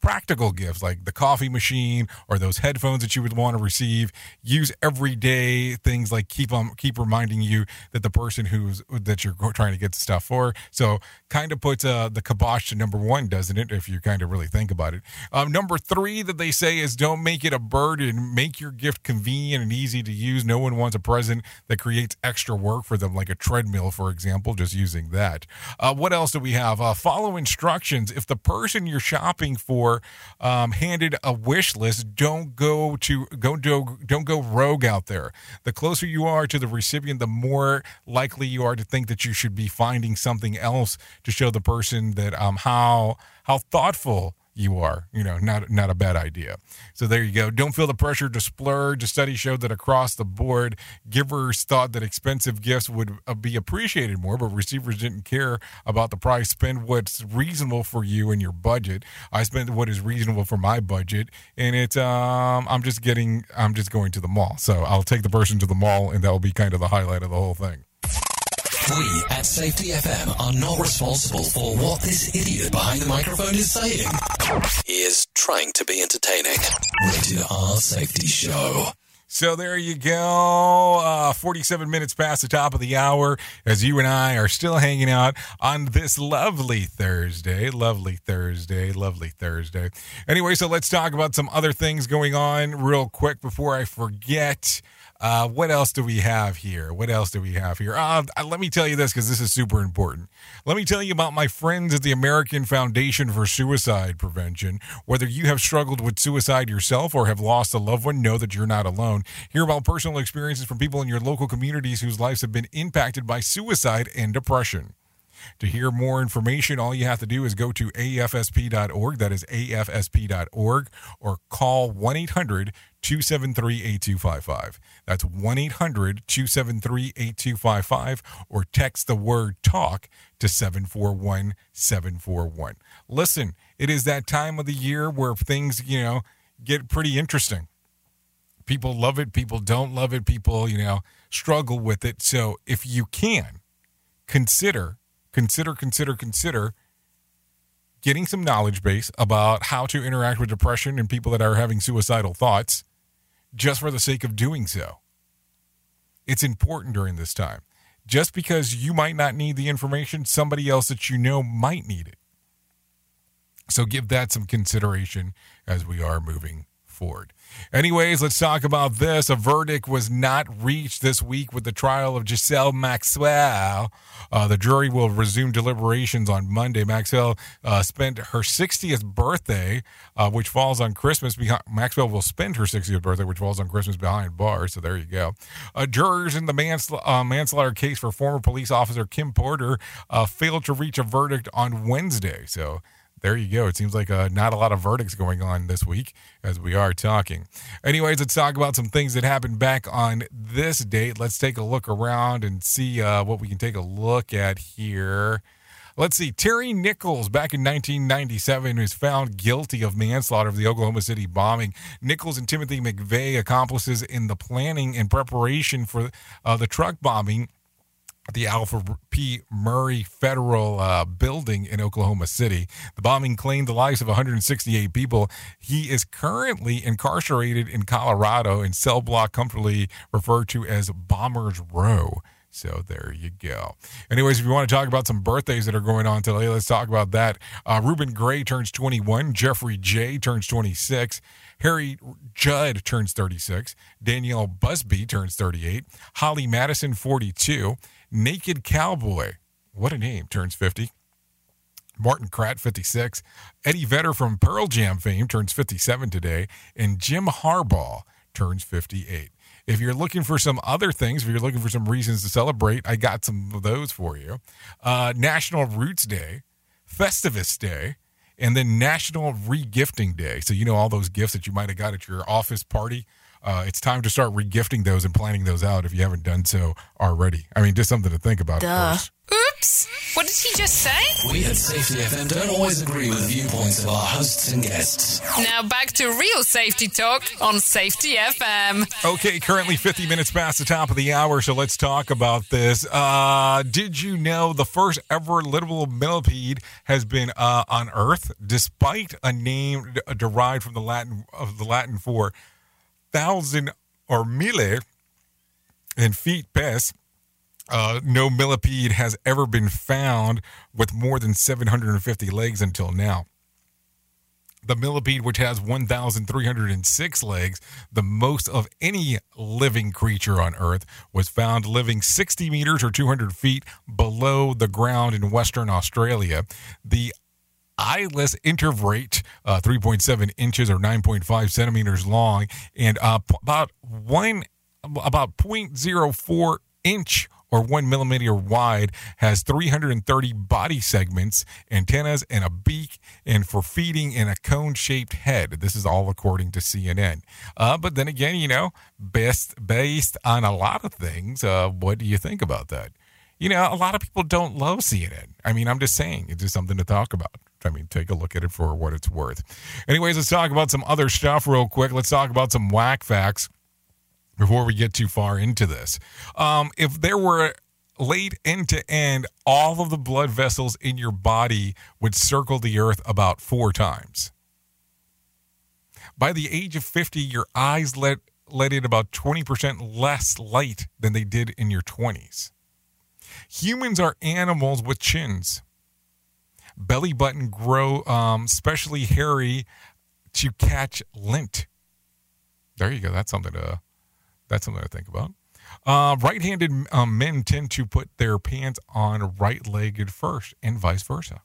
practical gifts like the coffee machine or those headphones that you would want to receive. Use everyday things like keep reminding you that the person that you're trying to get stuff for. So kind of puts the kibosh to number one, doesn't it? If you kind of really think about it. Number three that they say is don't make it a burden. Make your gift convenient and easy to use. No one wants a present that creates extra work for them, like a treadmill, for example, just using that. What else do we have? Follow instructions. If the person you're shopping for handed a wish list, don't go rogue out there. The closer you are to the recipient, the more likely you are to think that you should be finding something else to show the person that how thoughtful you are. You know, not a bad idea. So there you go. Don't feel the pressure to splurge. A study showed that across the board, givers thought that expensive gifts would be appreciated more, but receivers didn't care about the price. Spend what's reasonable for you and your budget. I spend what is reasonable for my budget, and it's I'm just going to the mall. So I'll take the person to the mall, and that'll be kind of the highlight of the whole thing. We at Safety FM are not responsible for what this idiot behind the microphone is saying. He is trying to be entertaining. Rated R Safety Show. So there you go, 47 minutes past the top of the hour as you and I are still hanging out on this lovely Thursday. Anyway, so let's talk about some other things going on real quick before I forget. What else do we have here? Let me tell you this because this is super important. Let me tell you about my friends at the American Foundation for Suicide Prevention. Whether you have struggled with suicide yourself or have lost a loved one, know that you're not alone. Hear about personal experiences from people in your local communities whose lives have been impacted by suicide and depression. To hear more information, all you have to do is go to afsp.org, that is afsp.org, or call 1-800-273-8255. That's 1-800-273-8255, or text the word TALK to 741-741. Listen, it is that time of the year where things, get pretty interesting. People love it, people don't love it, people, struggle with it. So if you can, consider getting some knowledge base about how to interact with depression and people that are having suicidal thoughts just for the sake of doing so. It's important during this time. Just because you might not need the information, somebody else that you know might need it. So give that some consideration as we are moving forward. Anyways, let's talk about this. A verdict was not reached this week with the trial of Ghislaine Maxwell. The jury will resume deliberations on Monday. Maxwell spent her 60th birthday, which falls on Christmas. Maxwell will spend her 60th birthday, which falls on Christmas, behind bars. So there you go. Jurors in the manslaughter case for former police officer Kim Porter failed to reach a verdict on Wednesday. So there you go. It seems like not a lot of verdicts going on this week as we are talking. Anyways, let's talk about some things that happened back on this date. Let's take a look around and see what we can take a look at here. Let's see. Terry Nichols, back in 1997, was found guilty of manslaughter of the Oklahoma City bombing. Nichols and Timothy McVeigh, accomplices in the planning and preparation for the truck bombing at the Alfred P. Murray Federal Building in Oklahoma City. The bombing claimed the lives of 168 people. He is currently incarcerated in Colorado in cell block comfortably referred to as Bombers Row. So there you go. Anyways, if you want to talk about some birthdays that are going on today, let's talk about that. Reuben Gray turns 21. Jeffrey J. turns 26. Harry Judd turns 36. Danielle Busby turns 38. Holly Madison, 42. Naked Cowboy, what a name, turns 50. Martin Kratt, 56. Eddie Vedder from Pearl Jam fame turns 57 today. And Jim Harbaugh turns 58. If you're looking for some other things, if you're looking for some reasons to celebrate, I got some of those for you. National Roots Day, Festivus Day, and then National Regifting Day. So, you know, all those gifts that you might have got at your office party. It's time to start regifting those and planning those out if you haven't done so already. I mean, just something to think about. Duh. Oops. What did he just say? We at Safety FM don't always agree with viewpoints of our hosts and guests. Now back to real safety talk on Safety FM. Okay, currently 50 minutes past the top of the hour, so let's talk about this. Did you know the first ever livable millipede has been unearthed, despite a name derived from the Latin for 1,000 or mille in feet pes? No millipede has ever been found with more than 750 legs until now. The millipede, which has 1,306 legs, the most of any living creature on Earth, was found living 60 meters or 200 feet below the ground in Western Australia. The eyeless intervertebrate, 3.7 inches or 9.5 centimeters long, and about 0.04 inch or 1 millimeter wide, has 330 body segments, antennas, and a beak, and for feeding in a cone-shaped head. This is all according to CNN. But then again, you know, based on a lot of things, what do you think about that? You know, a lot of people don't love CNN. I mean, I'm just saying, it's just something to talk about. I mean, take a look at it for what it's worth. Anyways, let's talk about some other stuff real quick. Let's talk about some whack facts before we get too far into this. If there were laid end to end, all of the blood vessels in your body would circle the earth about 4 times. By the age of 50, your eyes let in about 20% less light than they did in your 20s. Humans are animals with chins. Belly button grow especially hairy to catch lint. There you go. That's something to think about. Right-handed men tend to put their pants on right-legged first, and vice versa.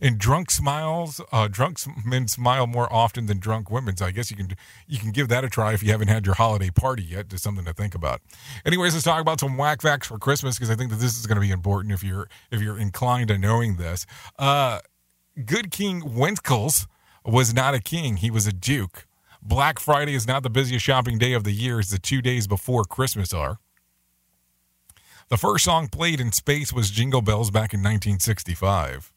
And drunk men smile more often than drunk women. So I guess you can give that a try if you haven't had your holiday party yet. Just something to think about. Anyways, let's talk about some whack facts for Christmas, because I think that this is going to be important if you're inclined to knowing this. Good King Wenceslas was not a king; he was a duke. Black Friday is not the busiest shopping day of the year, as the 2 days before Christmas are. The first song played in space was Jingle Bells back in 1965.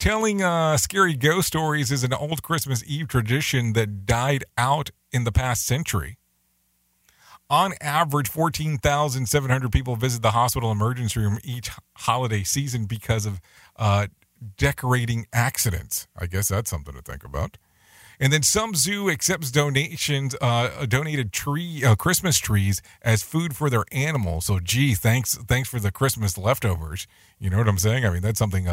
Telling scary ghost stories is an old Christmas Eve tradition that died out in the past century. On average, 14,700 people visit the hospital emergency room each holiday season because of decorating accidents. I guess that's something to think about. And then some zoo accepts donated Christmas trees as food for their animals. So, gee, thanks for the Christmas leftovers. You know what I'm saying? I mean, that's something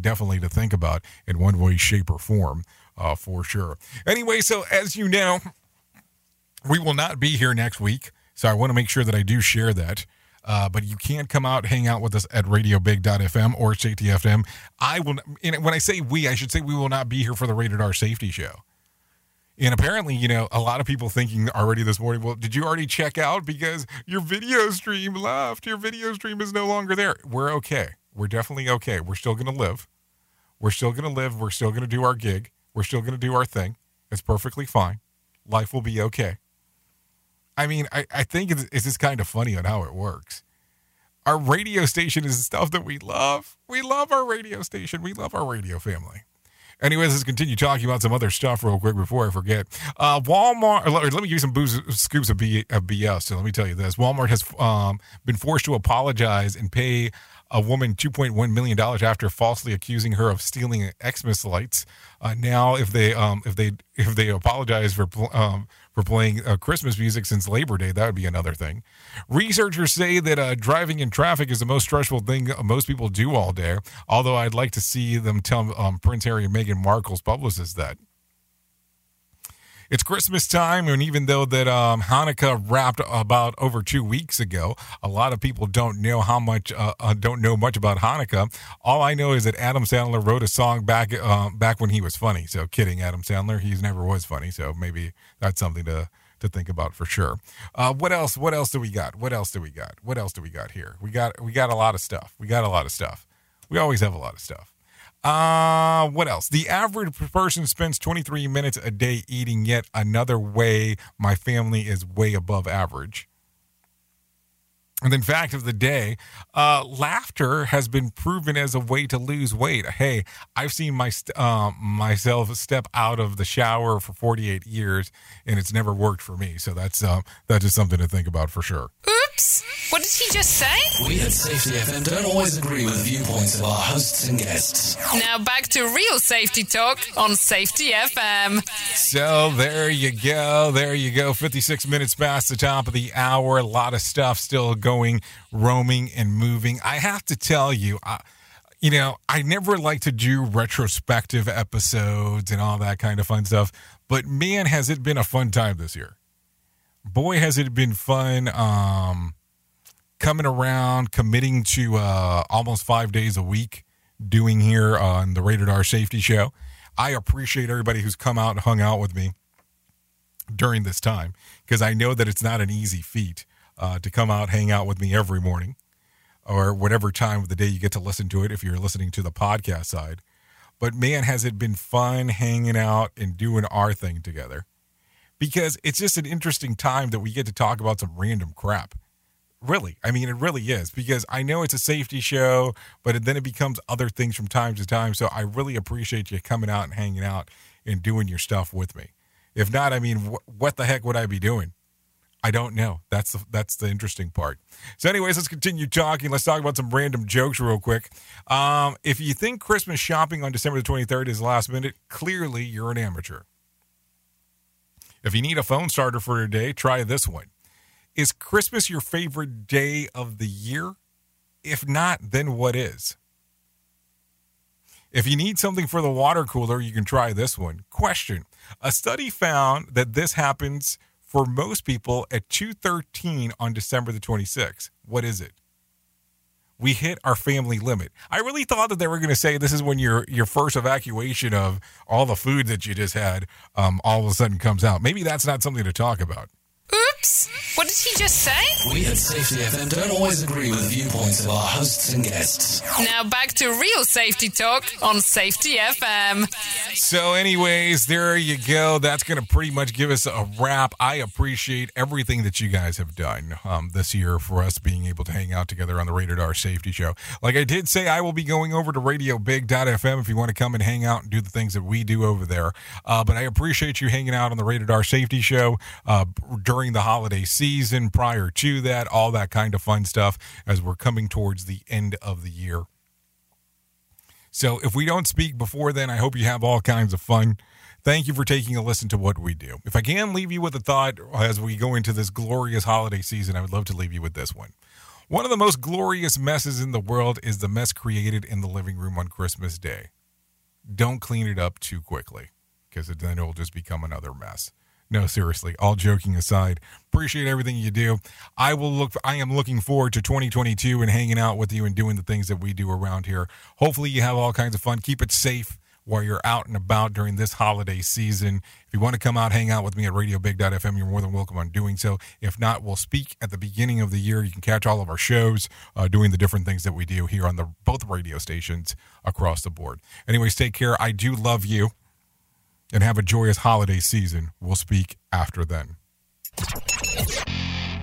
definitely to think about in one way, shape, or form, for sure. Anyway, so as you know, we will not be here next week, so I want to make sure that I do share that. But you can come out, hang out with us at radiobig.fm or SafetyFM. When I say we, I should say we will not be here for the Rated R Safety Show. And apparently, you know, a lot of people thinking already this morning, well, did you already check out because your video stream left? Your video stream is no longer there. We're okay. We're definitely okay. We're still going to live. We're still going to live. We're still going to do our gig. We're still going to do our thing. It's perfectly fine. Life will be okay. I mean, I think it's just kind of funny on how it works. Our radio station is the stuff that we love. We love our radio station. We love our radio family. Anyways, let's continue talking about some other stuff real quick before I forget. Walmart, let me give you some scoops of BS. So let me tell you this. Walmart has been forced to apologize and pay a woman $2.1 million after falsely accusing her of stealing Xmas lights. Now, if they apologize for playing Christmas music since Labor Day, that would be another thing. Researchers say that driving in traffic is the most stressful thing most people do all day, although I'd like to see them tell Prince Harry and Meghan Markle's publicist that. It's Christmas time, and even though that Hanukkah wrapped about over 2 weeks ago, a lot of people don't know much about Hanukkah. All I know is that Adam Sandler wrote a song back when he was funny. So, kidding, Adam Sandler, he never was funny. So maybe that's something to think about for sure. What else do we got here? We got a lot of stuff. We always have a lot of stuff. What else? The average person spends 23 minutes a day eating. Yet another way my family is way above average. And then fact of the day, laughter has been proven as a way to lose weight. Hey, I've seen myself step out of the shower for 48 years and it's never worked for me. So that's just something to think about for sure. What did he just say? We at Safety FM don't always agree with the viewpoints of our hosts and guests. Now back to real safety talk on Safety FM. So there you go. 56 minutes past the top of the hour. A lot of stuff still going, roaming and moving. I have to tell you, I never like to do retrospective episodes and all that kind of fun stuff. But man, has it been a fun time this year. Boy, has it been fun coming around, committing to almost 5 days a week doing here on the Rated R Safety Show. I appreciate everybody who's come out and hung out with me during this time because I know that it's not an easy feat to come out, hang out with me every morning or whatever time of the day you get to listen to it if you're listening to the podcast side. But man, has it been fun hanging out and doing our thing together. Because it's just an interesting time that we get to talk about some random crap. Really. I mean, it really is. Because I know it's a safety show, but then it becomes other things from time to time. So I really appreciate you coming out and hanging out and doing your stuff with me. If not, I mean, what the heck would I be doing? I don't know. That's the interesting part. So anyways, let's continue talking. Let's talk about some random jokes real quick. If you think Christmas shopping on December the 23rd is last minute, clearly you're an amateur. If you need a phone starter for your day, try this one. Is Christmas your favorite day of the year? If not, then what is? If you need something for the water cooler, you can try this one. Question. A study found that this happens for most people at 2:13 on December the 26th. What is it? We hit our family limit. I really thought that they were going to say this is when your first evacuation of all the food that you just had all of a sudden comes out. Maybe that's not something to talk about. Oops. What did he just say? We at Safety FM don't always agree with the viewpoints of our hosts and guests. Now back to real safety talk on Safety FM. So anyways, there you go. That's going to pretty much give us a wrap. I appreciate everything that you guys have done this year for us being able to hang out together on the Rated R Safety Show. Like I did say, I will be going over to RadioBig.fm if you want to come and hang out and do the things that we do over there. But I appreciate you hanging out on the Rated R Safety Show during the holiday season, prior to that, all that kind of fun stuff as we're coming towards the end of the year. So if we don't speak before then, I hope you have all kinds of fun. Thank you for taking a listen to what we do. If I can leave you with a thought as we go into this glorious holiday season, I would love to leave you with this one. One of the most glorious messes in the world is the mess created in the living room on Christmas Day. Don't clean it up too quickly because then it will just become another mess. No, seriously, all joking aside, appreciate everything you do. I am looking forward to 2022 and hanging out with you and doing the things that we do around here. Hopefully you have all kinds of fun. Keep it safe. while you're out and about during this holiday season. If you want to come out, hang out with me at radiobig.fm, you're more than welcome on doing so. If not, we'll speak at the beginning of the year. You can catch all of our shows doing the different things that we do here on the both radio stations across the board. Anyways, take care. I do love you, and have a joyous holiday season. We'll speak after then.